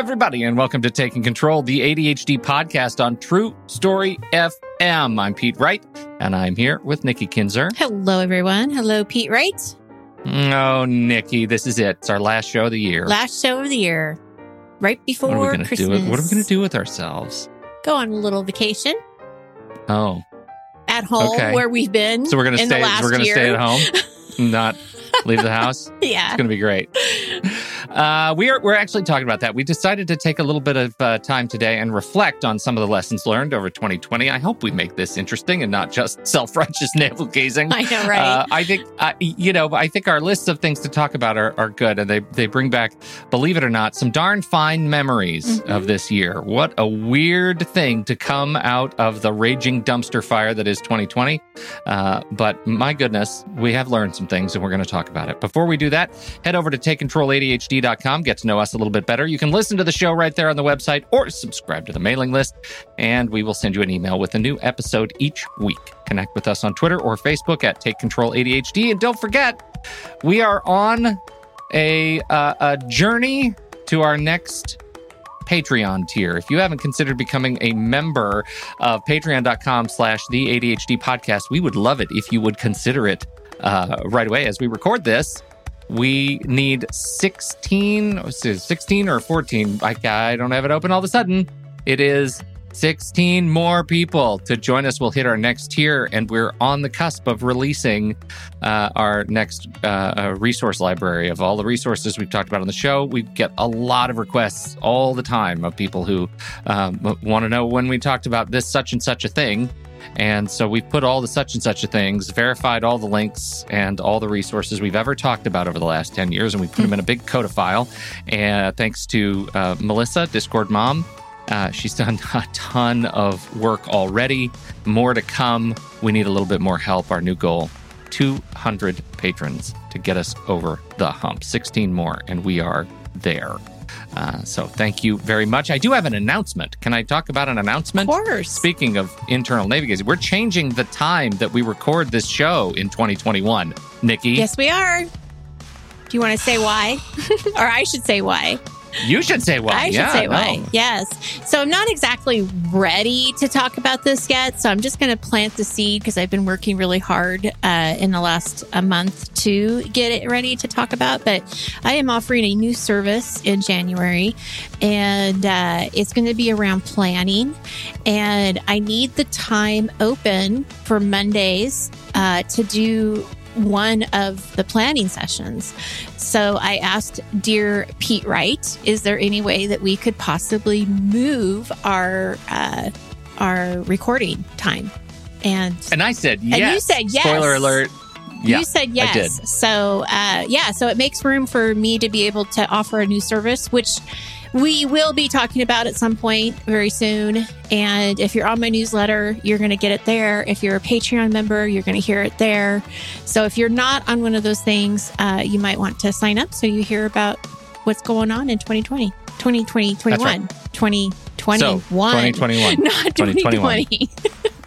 everybody, and welcome to Taking Control, the ADHD podcast on True Story FM. I'm Pete Wright, and I'm here with Nikki Kinzer. Hello, everyone. Hello, Pete Wright. Oh, Nikki, this is it. It's our last show of the year. Last show of the year. Right before Christmas. What are we going to do with ourselves? Go on a little vacation. Oh. At home, okay. Where we've been. So we're going to stay. We're going to stay at home, not leave the house. Yeah, it's going to be great. We're actually talking about that. We decided to take a little bit of time today and reflect on some of the lessons learned over 2020. I hope we make this interesting and not just self-righteous navel gazing. I know, right? I think our lists of things to talk about are good, and they bring back, believe it or not, some darn fine memories of this year. What a weird thing to come out of the raging dumpster fire that is 2020. But my goodness, we have learned some things, and we're going to talk about it. Before we do that, head over to TakeControlADHD.com. Get to know us a little bit better. You can listen to the show right there on the website or subscribe to the mailing list, and we will send you an email with a new episode each week. Connect with us on Twitter or Facebook at TakeControlADHD. And don't forget, we are on a journey to our next Patreon tier. If you haven't considered becoming a member of patreon.com/theADHD podcast, we would love it if you would consider it right away. As we record this, we need 16 or 14. I don't have it open all of a sudden. It is 16 more people to join us. We'll hit our next tier, and we're on the cusp of releasing our next resource library of all the resources we've talked about on the show. We get a lot of requests all the time of people who want to know when we talked about this such and such a thing. And so we've put all the such and such a things, verified all the links and all the resources we've ever talked about over the last 10 years, and we put them in a big Coda file. And thanks to Melissa, Discord Mom. She's done a ton of work already. More to come. We need a little bit more help. Our new goal, 200 patrons to get us over the hump. 16 more, and we are there. So thank you very much. I do have an announcement. Can I talk about an announcement? Of course. Speaking of internal navigators, we're changing the time that we record this show in 2021. Nikki? Yes, we are. Do you want to say why? Or I should say why. You should say why. I should say why. Yes. So I'm not exactly ready to talk about this yet. So I'm just going to plant the seed because I've been working really hard in the last month to get it ready to talk about. But I am offering a new service in January, and it's going to be around planning. And I need the time open for Mondays to do one of the planning sessions. So I asked, dear Pete Wright, is there any way that we could possibly move our recording time? And I said yes. And you said yes. Spoiler alert. Yeah, you said yes. I did. So so it makes room for me to be able to offer a new service, which we will be talking about at some point very soon. And if you're on my newsletter, you're going to get it there. If you're a Patreon member, you're going to hear it there. So if you're not on one of those things, you might want to sign up so you hear about what's going on in 2020, 2020, 21, right. 2021. So, 2021. Not 2020.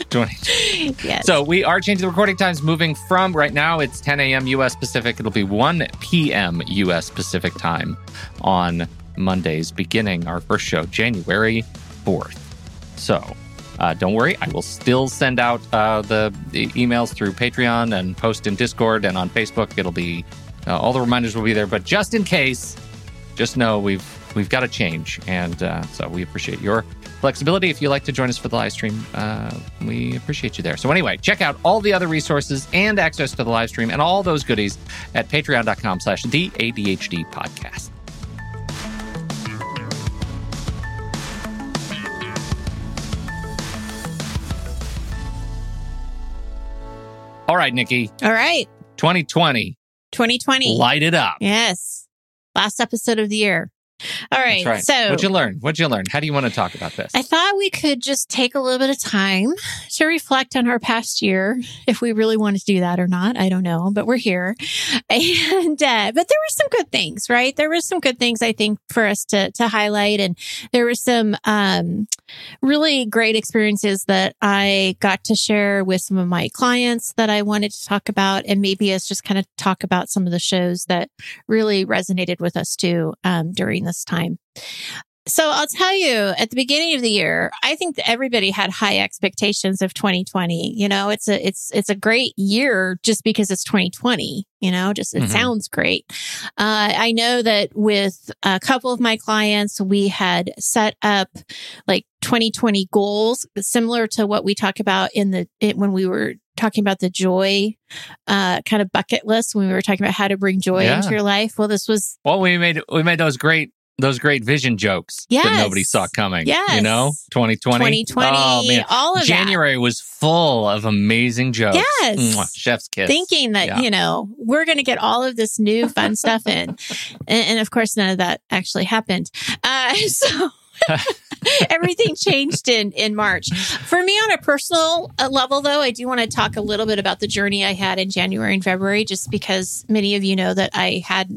2020. Yes. So we are changing the recording times, moving from right now, it's 10 a.m. U.S. Pacific. It'll be 1 p.m. U.S. Pacific time on Mondays, beginning our first show, January 4th. So don't worry, I will still send out the emails through Patreon and post in Discord and on Facebook. It'll be, all the reminders will be there, but just in case, just know we've got to change. And so we appreciate your flexibility. If you'd like to join us for the live stream, we appreciate you there. So anyway, check out all the other resources and access to the live stream and all those goodies at patreon.com/theADHD podcast. All right, Nikki. All right. 2020. Light it up. Yes. Last episode of the year. All right. That's right. So, What'd you learn? How do you want to talk about this? I thought we could just take a little bit of time to reflect on our past year, if we really want to do that or not. I don't know, but we're here. And but there were some good things, right? There were some good things, I think, for us to highlight, and there were some really great experiences that I got to share with some of my clients that I wanted to talk about, and maybe us just kind of talk about some of the shows that really resonated with us too during this time. So I'll tell you, at the beginning of the year, I think that everybody had high expectations of 2020. You know, it's a great year just because it's 2020. You know, just it sounds great. I know that with a couple of my clients, we had set up like 2020 goals, similar to what we talk about in when we were talking about the joy kind of bucket list, when we were talking about how to bring joy into your life. Well, this was we made those great vision jokes that nobody saw coming. Yes. You know, 2020. Oh, man. All of January was full of amazing jokes. Yes. Mwah, chef's kiss. Thinking that, you know, we're going to get all of this new fun stuff in. And of course, none of that actually happened. So everything changed in March. For me, on a personal level, though, I do want to talk a little bit about the journey I had in January and February, just because many of you know that I had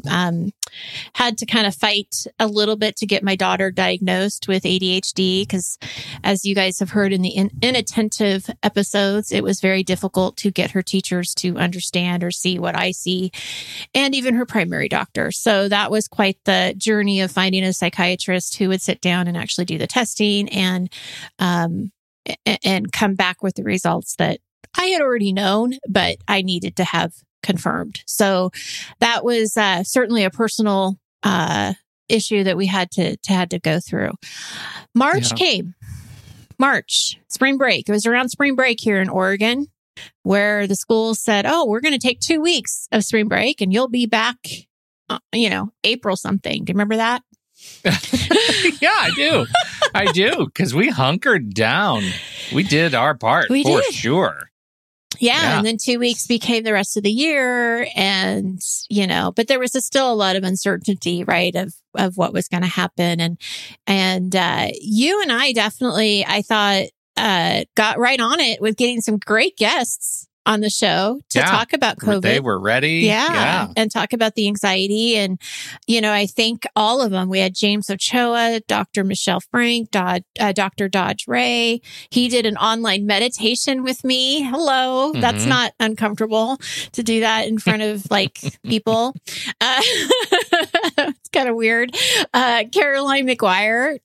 to kind of fight a little bit to get my daughter diagnosed with ADHD, because as you guys have heard in the inattentive episodes, it was very difficult to get her teachers to understand or see what I see, and even her primary doctor. So that was quite the journey of finding a psychiatrist who would sit down and actually do the testing and come back with the results that I had already known, but I needed to have confirmed. So that was certainly a personal issue that we had to go through. March came, spring break. It was around spring break here in Oregon where the school said, "Oh, we're going to take 2 weeks of spring break and you'll be back, you know, April something." Do you remember that? Yeah, I do. Because we hunkered down. We did our part for sure. Yeah. And then 2 weeks became the rest of the year. And, you know, but there was still a lot of uncertainty, right, of what was going to happen. And you and I definitely, I thought, got right on it with getting some great guests on the show to talk about COVID. They were ready. Yeah. And talk about the anxiety. And, you know, I think all of them. We had James Ochoa, Dr. Michelle Frank, Dr. Dodge Ray. He did an online meditation with me. Hello. Mm-hmm. That's not uncomfortable to do that in front of like people. It's kind of weird. Caroline McGuire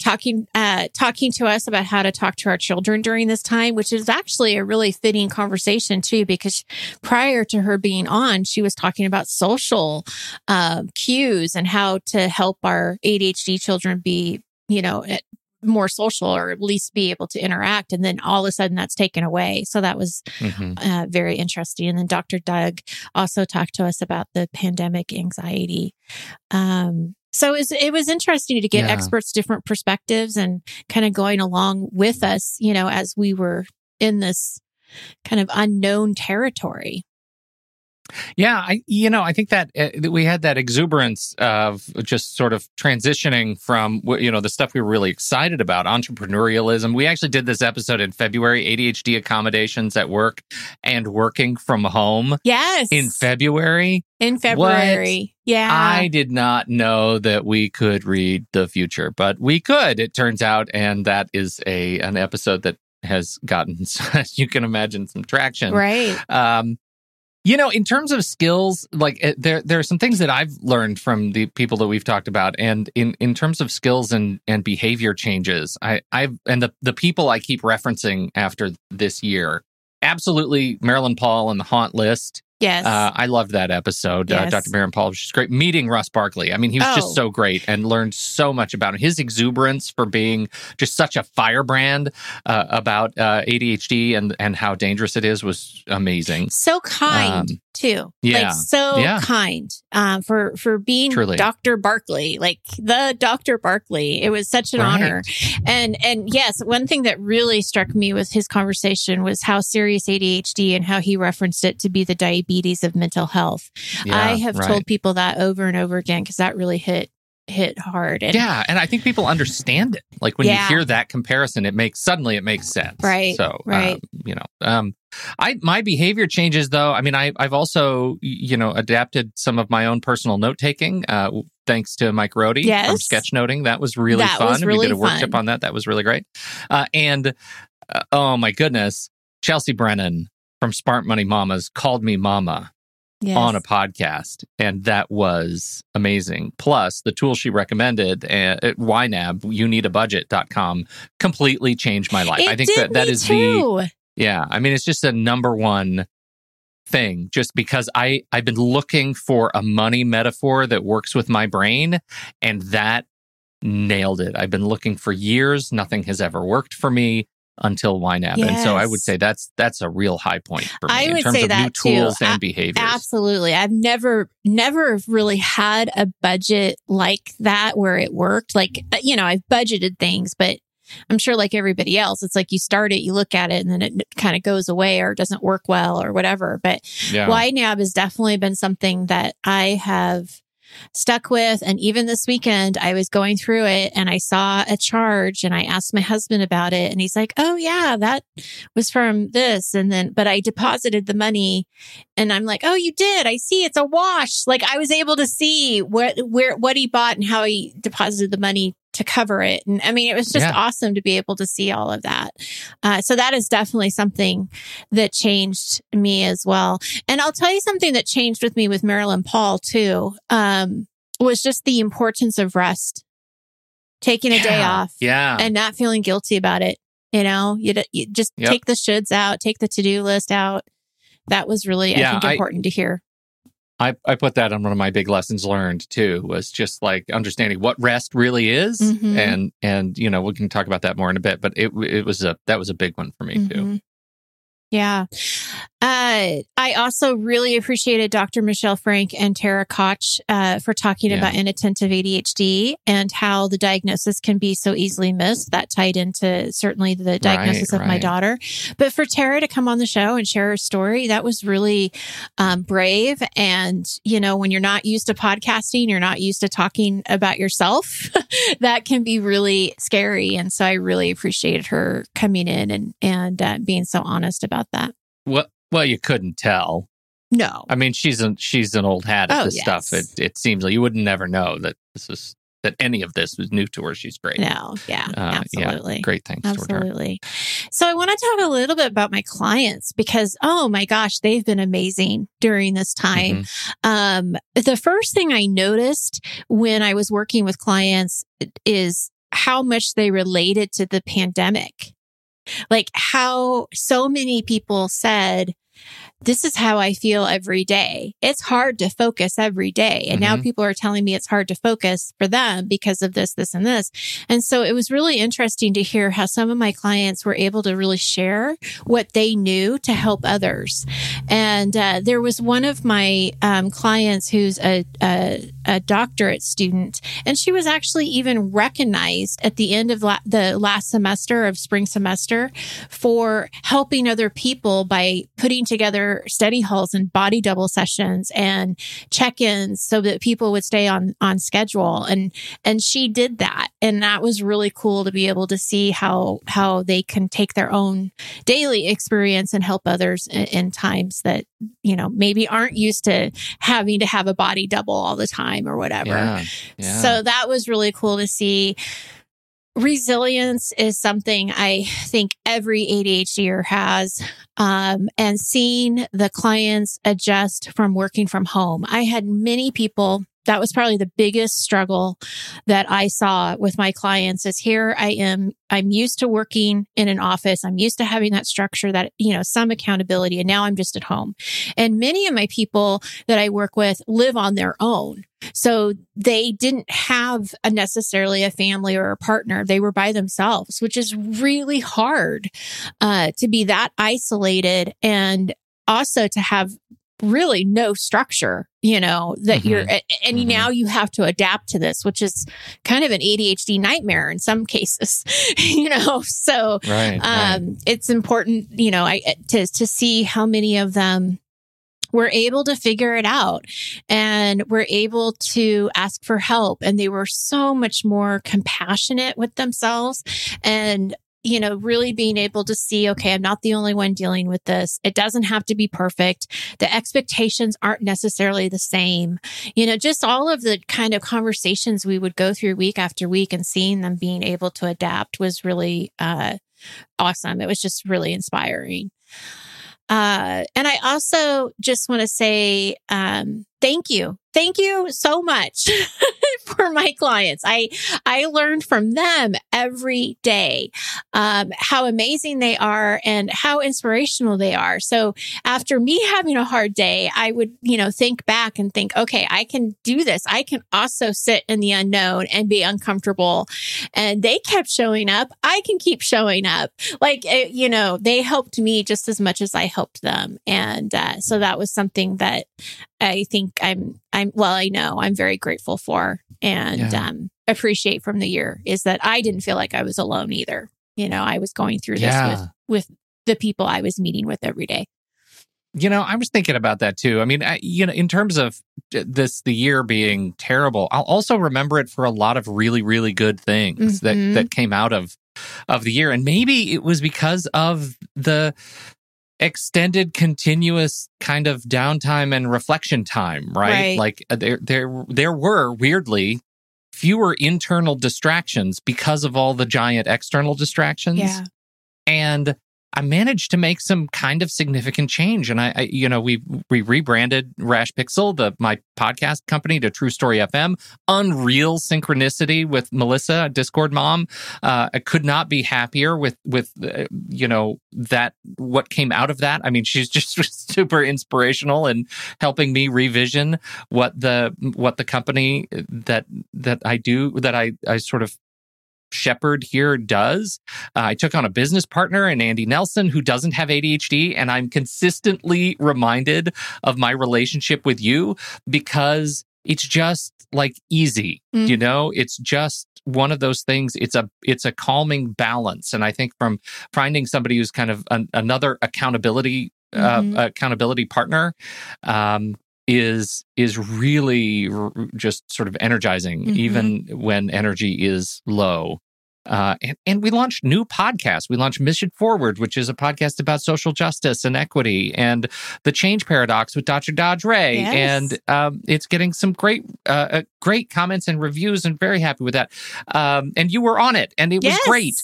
talking to us about how to talk to our children during this time, which is actually a really fitting conversation too, because prior to her being on, she was talking about social cues and how to help our ADHD children be, you know, more social, or at least be able to interact. And then all of a sudden that's taken away. So that was very interesting. And then Dr. Doug also talked to us about the pandemic anxiety. So it was interesting to get experts' different perspectives and kind of going along with us, you know, as we were in this kind of unknown territory. Yeah, I think that we had that exuberance of just sort of transitioning from, you know, the stuff we were really excited about, entrepreneurialism. We actually did this episode in February, ADHD accommodations at work and working from home. Yes. In February. What? Yeah. I did not know that we could read the future, but we could, it turns out. And that is an episode that has gotten, as you can imagine, some traction. Right. You know, in terms of skills, like there are some things that I've learned from the people that we've talked about. And in terms of skills and behavior changes, the people I keep referencing after this year, absolutely Marilyn Paul and the Haunt List. Yes. I loved that episode. Yes. Dr. Marilyn Paul was just great. Meeting Russ Barkley. I mean, he was just so great and learned so much about him. His exuberance for being just such a firebrand about ADHD and how dangerous it is was amazing. So kind, too. Yeah. Like, so kind for being truly Dr. Barkley, like the Dr. Barkley. It was such an honor. And yes, one thing that really struck me with his conversation was how serious ADHD and how he referenced it to be the diabetes of mental health. Yeah, I have told people that over and over again because that really hit hard. And I think people understand it. Like when you hear that comparison, it makes sense. Right. So, you know, my behavior changes though. I mean, I've also, you know, adapted some of my own personal note taking. Thanks to Mike Rohde from sketchnoting. That was really fun. We did a workshop on that. That was really great. And oh my goodness, Chelsea Brennan from Smart Money Mamas called me mama. on a podcast. And that was amazing. Plus, the tool she recommended at YNAB, youneedabudget.com, completely changed my life. Yeah, I mean, it's just a number one thing, just because I've been looking for a money metaphor that works with my brain, and that nailed it. I've been looking for years. Nothing has ever worked for me until YNAB. Yes. And so I would say that's a real high point for me in terms of new tools and behaviors. Absolutely. I've never really had a budget like that where it worked. Like, you know, I've budgeted things, but I'm sure like everybody else, it's like you start it, you look at it, and then it kind of goes away or doesn't work well or whatever. But YNAB has definitely been something that I have stuck with. And even this weekend, I was going through it and I saw a charge and I asked my husband about it. And he's like, oh yeah, that was from this. And then, but I deposited the money and I'm like, oh, you did. I see, it's a wash. Like I was able to see what he bought and how he deposited the money to cover it. And I mean, it was just awesome to be able to see all of that. So that is definitely something that changed me as well. And I'll tell you something that changed with me with Marilyn Paul too, was just the importance of rest, taking a day off and not feeling guilty about it. You know, you just take the shoulds out, take the to-do list out. That was really, I think, important to hear. I put that on one of my big lessons learned too, was just like understanding what rest really is. Mm-hmm. And, you know, we can talk about that more in a bit, but that was a big one for me too. Yeah. I also really appreciated Dr. Michelle Frank and Tara Koch for talking about inattentive ADHD and how the diagnosis can be so easily missed. That tied into certainly the diagnosis of my daughter. But for Tara to come on the show and share her story, that was really brave. And, you know, when you're not used to podcasting, you're not used to talking about yourself, that can be really scary. And so I really appreciated her coming in and being so honest about that. Well, you couldn't tell. No, I mean she's an old hat at this stuff. It seems like you would never know that that any of this was new to her. She's great. No, yeah, absolutely, great thanks. Absolutely. Toward her. So I want to talk a little bit about my clients because oh my gosh, they've been amazing during this time. Mm-hmm. The first thing I noticed when I was working with clients is how much they related to the pandemic. Like how so many people said, this is how I feel every day. It's hard to focus every day. And now people are telling me it's hard to focus for them because of this, this, and this. And so it was really interesting to hear how some of my clients were able to really share what they knew to help others. And there was one of my clients who's a doctorate student, and she was actually even recognized at the end of the last semester of spring semester for helping other people by putting together study halls and body double sessions and check-ins so that people would stay on schedule. And she did that. And that was really cool to be able to see how they can take their own daily experience and help others in times that, you know, maybe aren't used to having to have a body double all the time or whatever. Yeah, yeah. So that was really cool to see. Resilience is something I think every ADHDer has, and seeing the clients adjust from working from home. I had many people, that was probably the biggest struggle that I saw with my clients is here I am, I'm used to working in an office. I'm used to having that structure that, you know, some accountability, and now I'm just at home. And many of my people that I work with live on their own. So they didn't have necessarily a family or a partner. They were by themselves, which is really hard to be that isolated and also to have really no structure, you know, that you're, and now you have to adapt to this, which is kind of an ADHD nightmare in some cases, you know? So it's important, you know, to see how many of them were able to figure it out and were able to ask for help. And they were so much more compassionate with themselves and, you know, really being able to see, okay, I'm not the only one dealing with this. It doesn't have to be perfect. The expectations aren't necessarily the same. You know, just all of the kind of conversations we would go through week after week and seeing them being able to adapt was really awesome. It was just really inspiring. And I also just want to say, thank you. Thank you so much for my clients. I learned from them every day, how amazing they are and how inspirational they are. So after me having a hard day, I would, think back and think, okay, I can do this. I can also sit in the unknown and be uncomfortable. And they kept showing up. I can keep showing up. They helped me just as much as I helped them. And, so that was something that I think I'm very grateful for and appreciate from the year is that I didn't feel like I was alone either. I was going through this with the people I was meeting with every day. I was thinking about that too. I mean, in terms of the year being terrible, I'll also remember it for a lot of really, really good things that came out of the year. And maybe it was because of the extended, continuous kind of downtime and reflection time, right? Like there were weirdly fewer internal distractions because of all the giant external distractions. Yeah. And I managed to make some kind of significant change. And we rebranded Rash Pixel, my podcast company, to True Story FM. Unreal synchronicity with Melissa, Discord mom. I could not be happier with that, what came out of that. I mean, she's just super inspirational and helping me revision what the company that I sort of shepherd here does. I took on a business partner and Andy Nelson, who doesn't have ADHD, and I'm consistently reminded of my relationship with you because it's just like easy, It's just one of those things. It's a calming balance, and I think from finding somebody who's kind of another accountability partner, is really just sort of energizing, even when energy is low. And we launched new podcasts. We launched Mission Forward, which is a podcast about social justice and equity, and The Change Paradox with Dr. Dodge Ray. Yes. And it's getting some great comments and reviews, and very happy with that. And you were on it, and it was great.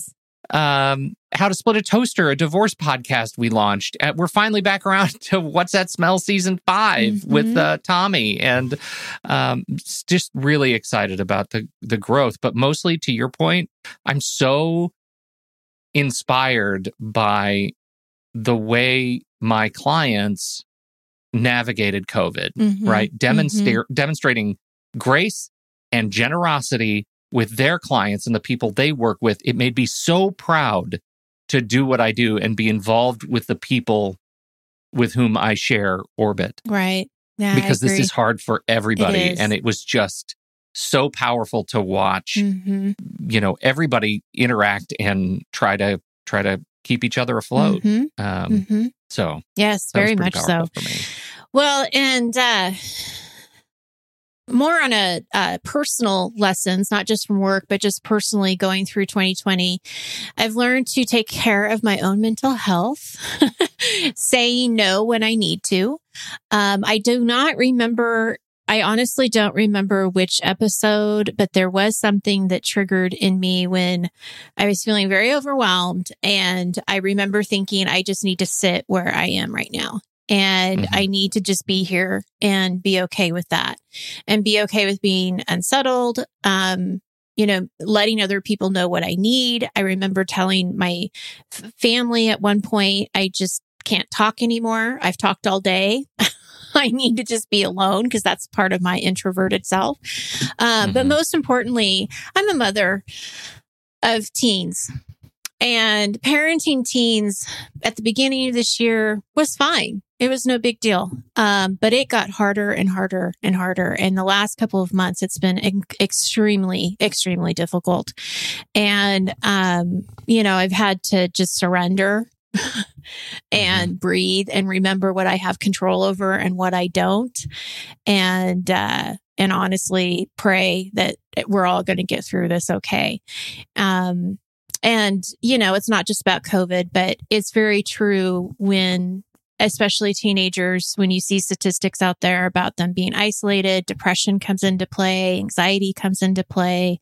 How to Split a Toaster, a divorce podcast we launched. We're finally back around to What's That Smell Season 5 with Tommy, and just really excited about the growth. But mostly to your point, I'm so inspired by the way my clients navigated COVID, right? Demonstrating grace and generosity with their clients and the people they work with. It made me so proud to do what I do and be involved with the people with whom I share orbit. Right. Yeah, because this is hard for everybody. And it was just so powerful to watch, everybody interact and try to keep each other afloat. So yes, very much so. Well, and, more on a personal lessons, not just from work, but just personally going through 2020, I've learned to take care of my own mental health, saying no when I need to. I honestly don't remember which episode, but there was something that triggered in me when I was feeling very overwhelmed. And I remember thinking, I just need to sit where I am right now. And I need to just be here and be okay with that and be okay with being unsettled, letting other people know what I need. I remember telling my family at one point, I just can't talk anymore. I've talked all day. I need to just be alone because that's part of my introverted self. But most importantly, I'm a mother of teens. And parenting teens at the beginning of this year was fine. It was no big deal. But it got harder and harder and harder. And the last couple of months, it's been extremely, extremely difficult. And, I've had to just surrender and breathe and remember what I have control over and what I don't. And honestly, pray that we're all going to get through this okay. And, it's not just about COVID, but it's very true when, especially teenagers, when you see statistics out there about them being isolated, depression comes into play, anxiety comes into play,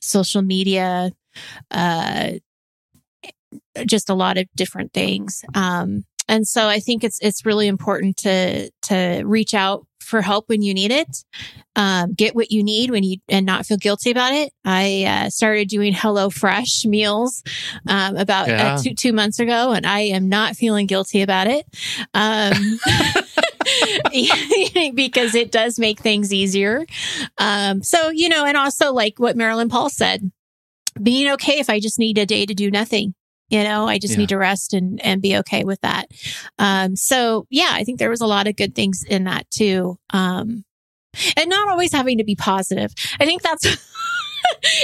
social media, just a lot of different things. And so I think it's really important to reach out for help when you need it. Get what you need when you, and not feel guilty about it. I started doing HelloFresh meals about 2 months ago, and I am not feeling guilty about it. Because it does make things easier. So, you know, and also like what Marilyn Paul said, being okay if I just need a day to do nothing. You know, I just need to rest and be okay with that. So yeah, I think there was a lot of good things in that too. And not always having to be positive. I think that's,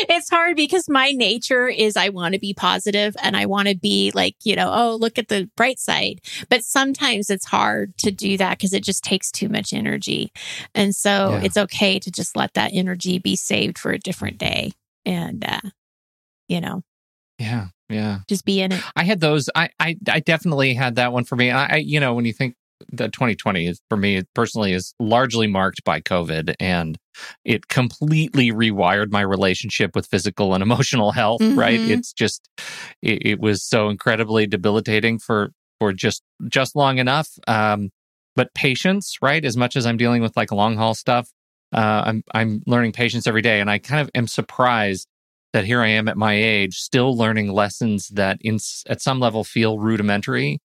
it's hard because my nature is I want to be positive and I want to be like, you know, oh, look at the bright side. But sometimes it's hard to do that because it just takes too much energy. And so it's okay to just let that energy be saved for a different day. And, you know. Yeah. Yeah. Just be in it. I had those. I definitely had that one for me. I you know, when you think that 2020 is, for me personally, is largely marked by COVID, and it completely rewired my relationship with physical and emotional health, right? It's just, it was so incredibly debilitating for just long enough. But patience, right? As much as I'm dealing with like long haul stuff, I'm learning patience every day. And I kind of am surprised that here I am at my age, still learning lessons that at some level feel rudimentary.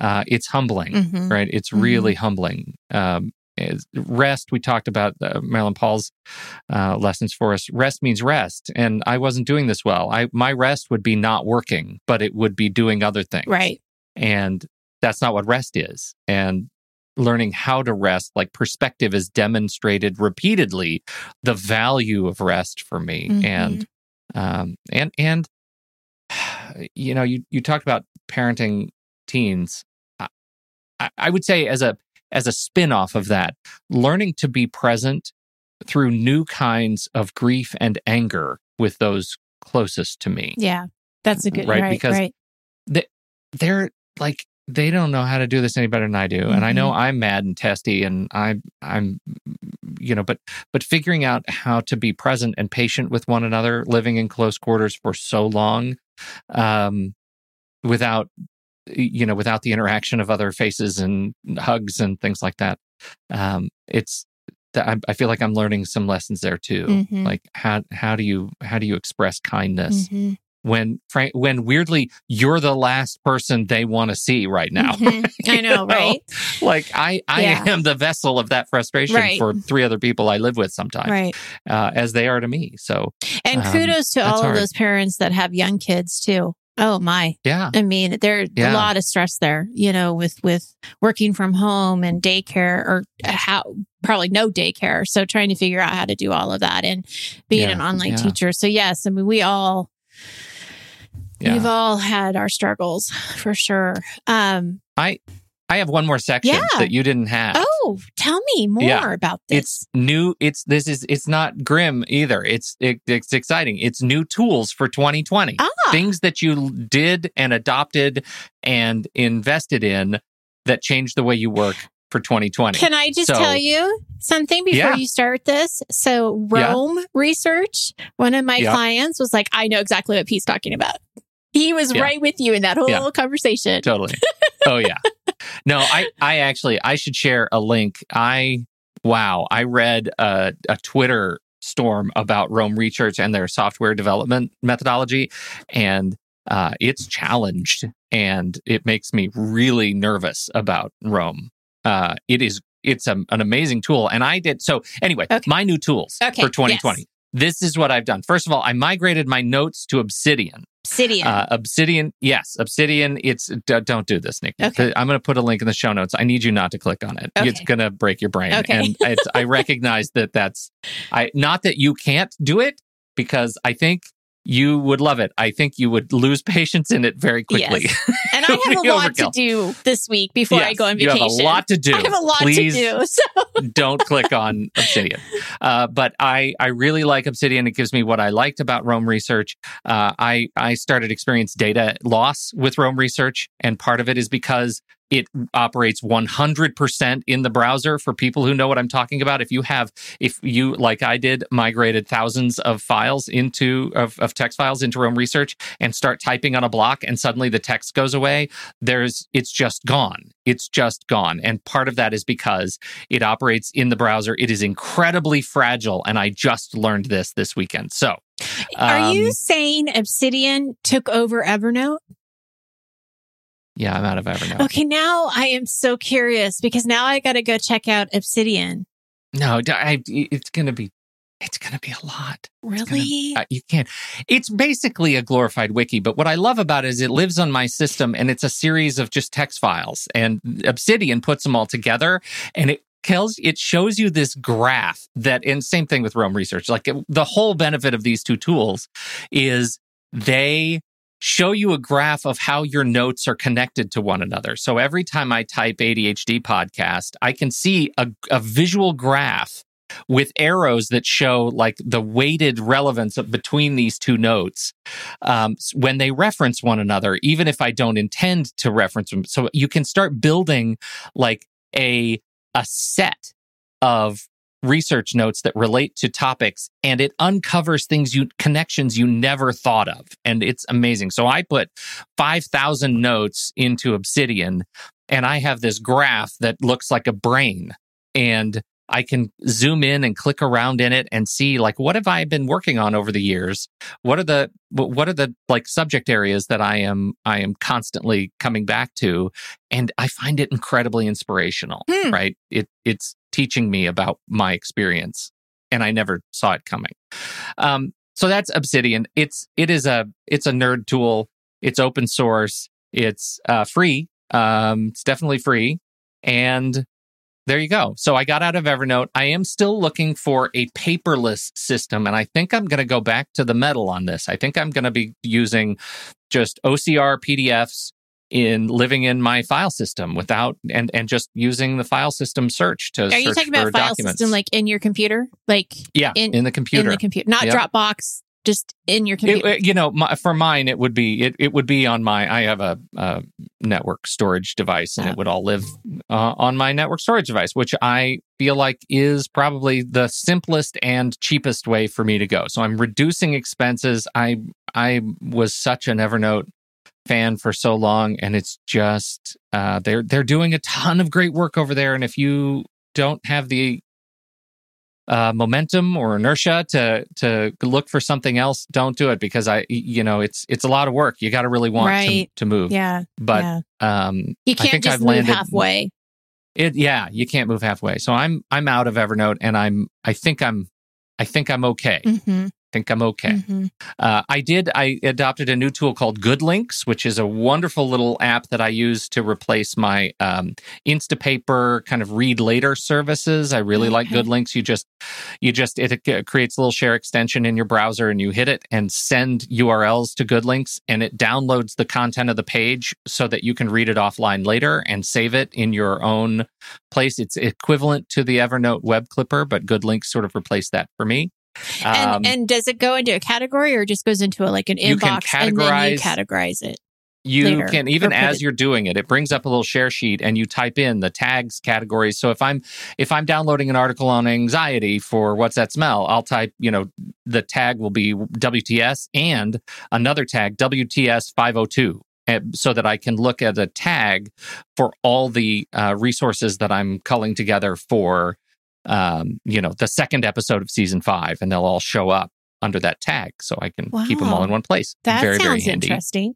It's humbling, right? It's really humbling. Rest, we talked about Marilyn Paul's lessons for us. Rest means rest. And I wasn't doing this well. My rest would be not working, but it would be doing other things. Right. And that's not what rest is. And learning how to rest, like perspective has demonstrated repeatedly the value of rest for me. And you know, you talked about parenting teens. I would say as a spin-off of that, learning to be present through new kinds of grief and anger with those closest to me. Yeah, that's a good, right? Because they're like, they don't know how to do this any better than I do. And I know I'm mad and testy and I'm you know, but figuring out how to be present and patient with one another, living in close quarters for so long, without the interaction of other faces and hugs and things like that. I feel like I'm learning some lessons there too. Like how do you express kindness? When weirdly you're the last person they want to see right now. I know, right? Like I am the vessel of that frustration for three other people I live with sometimes, right? As they are to me. So, and kudos to all of those parents that have young kids too. Oh my, yeah. I mean, there's a lot of stress there, you know, with working from home and daycare, or probably no daycare. So trying to figure out how to do all of that and being an online teacher. So yes, I mean, we've all had our struggles for sure. I have one more section that you didn't have. Oh, tell me more about this. It's new. It's not grim either. It's exciting. It's new tools for 2020. Things that you did and adopted and invested in that changed the way you work for 2020. Can I just tell you something before you start this? So Roam Research, one of my clients was like, I know exactly what Pete's talking about. He was right with you in that whole conversation. Totally. Oh, yeah. No, I should share a link. I read a Twitter storm about Roam Research and their software development methodology, and it's challenged, and it makes me really nervous about Roam. It's an amazing tool, and I did. So anyway, my new tools for 2020. Yes. This is what I've done. First of all, I migrated my notes to Obsidian. Obsidian. It's don't do this, Nikki. Okay. I'm going to put a link in the show notes. I need you not to click on it. Okay. It's going to break your brain. Okay. And I recognize that's not that you can't do it, because I think you would love it. I think you would lose patience in it very quickly. Yes. And I have a lot to do this week before I go on vacation. You have a lot to do. I have a lot to do. So don't click on Obsidian. But I really like Obsidian. It gives me what I liked about Roam Research. I started experience data loss with Roam Research. And part of it is because It operates 100% in the browser for people who know what I'm talking about. If you, like I did, migrated thousands of files of text files into Roam Research and start typing on a block and suddenly the text goes away, it's just gone. It's just gone. And part of that is because it operates in the browser. It is incredibly fragile. And I just learned this weekend. So are you saying Obsidian took over Evernote? Yeah, I'm out of Evernote. Okay, now I am so curious because now I got to go check out Obsidian. No, it's gonna be a lot. Really? You can't. It's basically a glorified wiki, but what I love about it is it lives on my system and it's a series of just text files, and Obsidian puts them all together, and it shows you this graph that, and same thing with Roam Research. Like the whole benefit of these two tools is they show you a graph of how your notes are connected to one another. So every time I type ADHD podcast, I can see a visual graph with arrows that show like the weighted relevance between these two notes when they reference one another, even if I don't intend to reference them. So you can start building like a set of research notes that relate to topics, and it uncovers connections you never thought of. And it's amazing. So I put 5,000 notes into Obsidian, and I have this graph that looks like a brain. And I can zoom in and click around in it and see, like, what have I been working on over the years? What are the like subject areas that I am constantly coming back to? And I find it incredibly inspirational, right? It's teaching me about my experience, and I never saw it coming. So that's Obsidian. It's a nerd tool. It's open source. It's free. It's definitely free. And there you go. So I got out of Evernote. I am still looking for a paperless system, and I think I'm going to go back to the metal on this. I think I'm going to be using just OCR PDFs living in my file system without, and just using the file system search to search for documents. Are you talking about file system like in your computer? Like yeah, in the computer. In the computer, not yep. Dropbox. Just in your computer. For mine, it would be on my. I have a network storage device, and it would all live on my network storage device, which I feel like is probably the simplest and cheapest way for me to go. So I'm reducing expenses. I was such an Evernote fan for so long, and it's just they're doing a ton of great work over there. And if you don't have the momentum or inertia to look for something else, don't do it, because it's a lot of work. You got to really want to move. Yeah. But yeah. You can't move halfway. You can't move halfway. So I'm out of Evernote, and I think I'm okay. Mm-hmm. I think I'm okay. Mm-hmm. I adopted a new tool called GoodLinks, which is a wonderful little app that I use to replace my Instapaper kind of read later services. I really like GoodLinks. It creates a little share extension in your browser, and you hit it and send URLs to GoodLinks, and it downloads the content of the page so that you can read it offline later and save it in your own place. It's equivalent to the Evernote web clipper, but GoodLinks sort of replaced that for me. And does it go into a category, or just goes into an inbox and then you categorize it? You can, even as you're doing it, it brings up a little share sheet and you type in the tags, categories. So if I'm downloading an article on anxiety for What's That Smell, I'll type, the tag will be WTS and another tag, WTS 502. So that I can look at a tag for all the resources that I'm culling together for the second episode of season 5, and they'll all show up under that tag, so I can keep them all in one place. That very, sounds very interesting.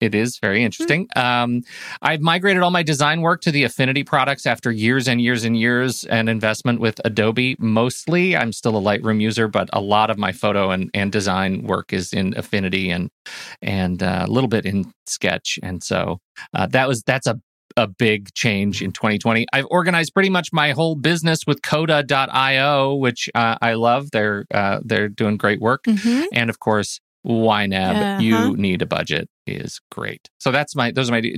It is very interesting. I've migrated all my design work to the Affinity products after years and years and years and investment with Adobe. Mostly, I'm still a Lightroom user, but a lot of my photo and design work is in Affinity and a little bit in Sketch. And so that's a big change in 2020. I've organized pretty much my whole business with Coda.io, which I love. They're doing great work. Mm-hmm. And of course, YNAB, You Need a Budget, is great. So those are my.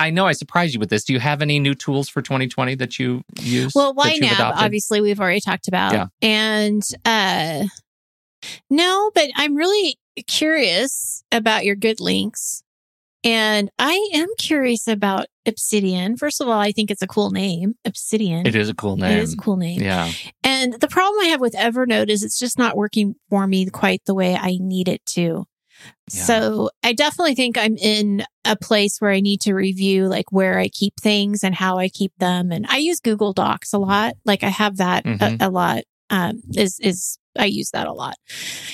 I know I surprised you with this. Do you have any new tools for 2020 that you use? Well, YNAB, obviously, we've already talked about. Yeah. And no, but I'm really curious about your GoodLinks. And I am curious about Obsidian. First of all, I think it's a cool name, Obsidian. It is a cool name. Yeah. And the problem I have with Evernote is it's just not working for me quite the way I need it to. Yeah. So I definitely think I'm in a place where I need to review like where I keep things and how I keep them. And I use Google Docs a lot. Like I have that a lot. I use that a lot,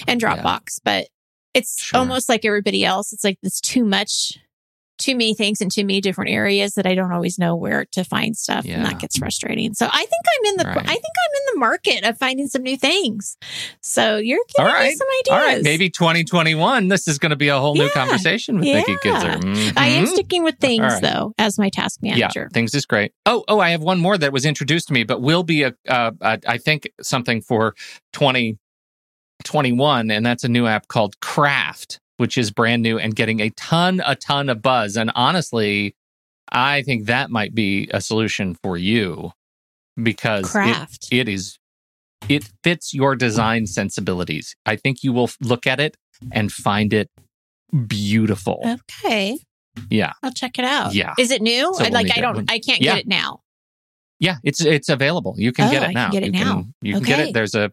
and Dropbox, but it's almost like everybody else. It's like, it's too much, too many things in too many different areas that I don't always know where to find stuff. Yeah. And that gets frustrating. So I think I'm in the, I think I'm in the market of finding some new things. So you're giving me some ideas. All right. Maybe 2021, this is going to be a whole new conversation with Nikki Kinzer. Mm-hmm. I am sticking with Things though, as my task manager. Yeah, Things is great. Oh, I have one more that was introduced to me, but will be I think something for 2021. And that's a new app called Craft, which is brand new and getting a ton of buzz. And honestly, I think that might be a solution for you, because Craft. It fits your design sensibilities. I think you will look at it and find it beautiful. Okay. Yeah. I'll check it out. Yeah. Is it new? So I can't get it now. Yeah, it's available. You can get it now. You can get it. There's a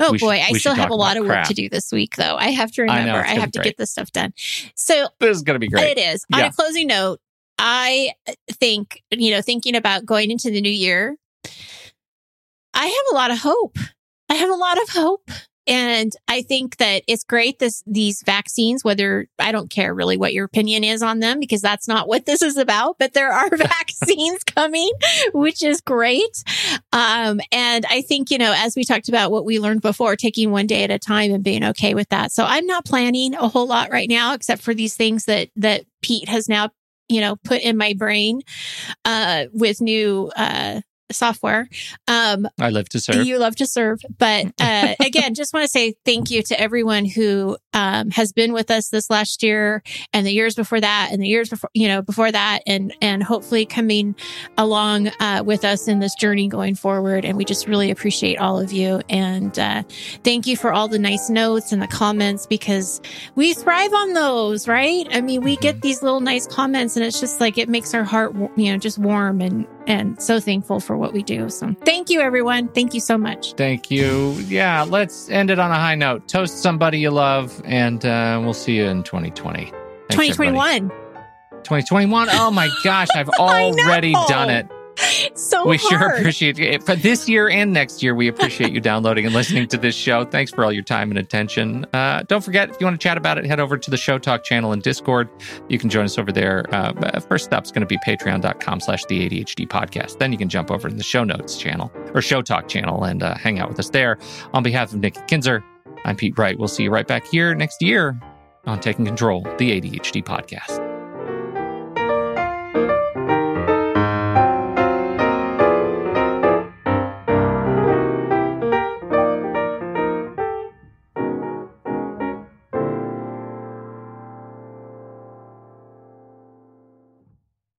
Oh boy, I still have a lot of work to do this week, though. I have to remember. I have to get this stuff done. So this is going to be great. It is. Yeah. On a closing note, I think, thinking about going into the new year, I have a lot of hope. And I think that it's great these vaccines, whether I don't care really what your opinion is on them, because that's not what this is about, but there are vaccines coming, which is great. And I think, as we talked about what we learned before, taking one day at a time and being okay with that. So I'm not planning a whole lot right now, except for these things that Pete has now, put in my brain, with new, software. I love to serve. You love to serve. But again, just want to say thank you to everyone who has been with us this last year and the years before that and the years before, before that, and hopefully coming along with us in this journey going forward. And we just really appreciate all of you. And thank you for all the nice notes and the comments, because we thrive on those, right? I mean, we get these little nice comments and it's just like, it makes our heart, just warm and so thankful for what we do. So thank you, everyone. Thank you so much. Thank you. Yeah, let's end it on a high note. Toast somebody you love, and we'll see you in 2020. Thanks, 2021. Everybody. 2021. Oh my gosh, I've already done it. It's so we hard. Sure appreciate it. For this year and next year, we appreciate you downloading and listening to this show. Thanks for all your time and attention. Don't forget, if you want to chat about it, head over to the Show Talk channel in Discord. You can join us over there. First stop's going to be patreon.com/the ADHD podcast. Then you can jump over to the Show Notes channel or Show Talk channel and hang out with us there. On behalf of Nikki Kinzer, I'm Pete Wright. We'll see you right back here next year on Taking Control, the ADHD podcast.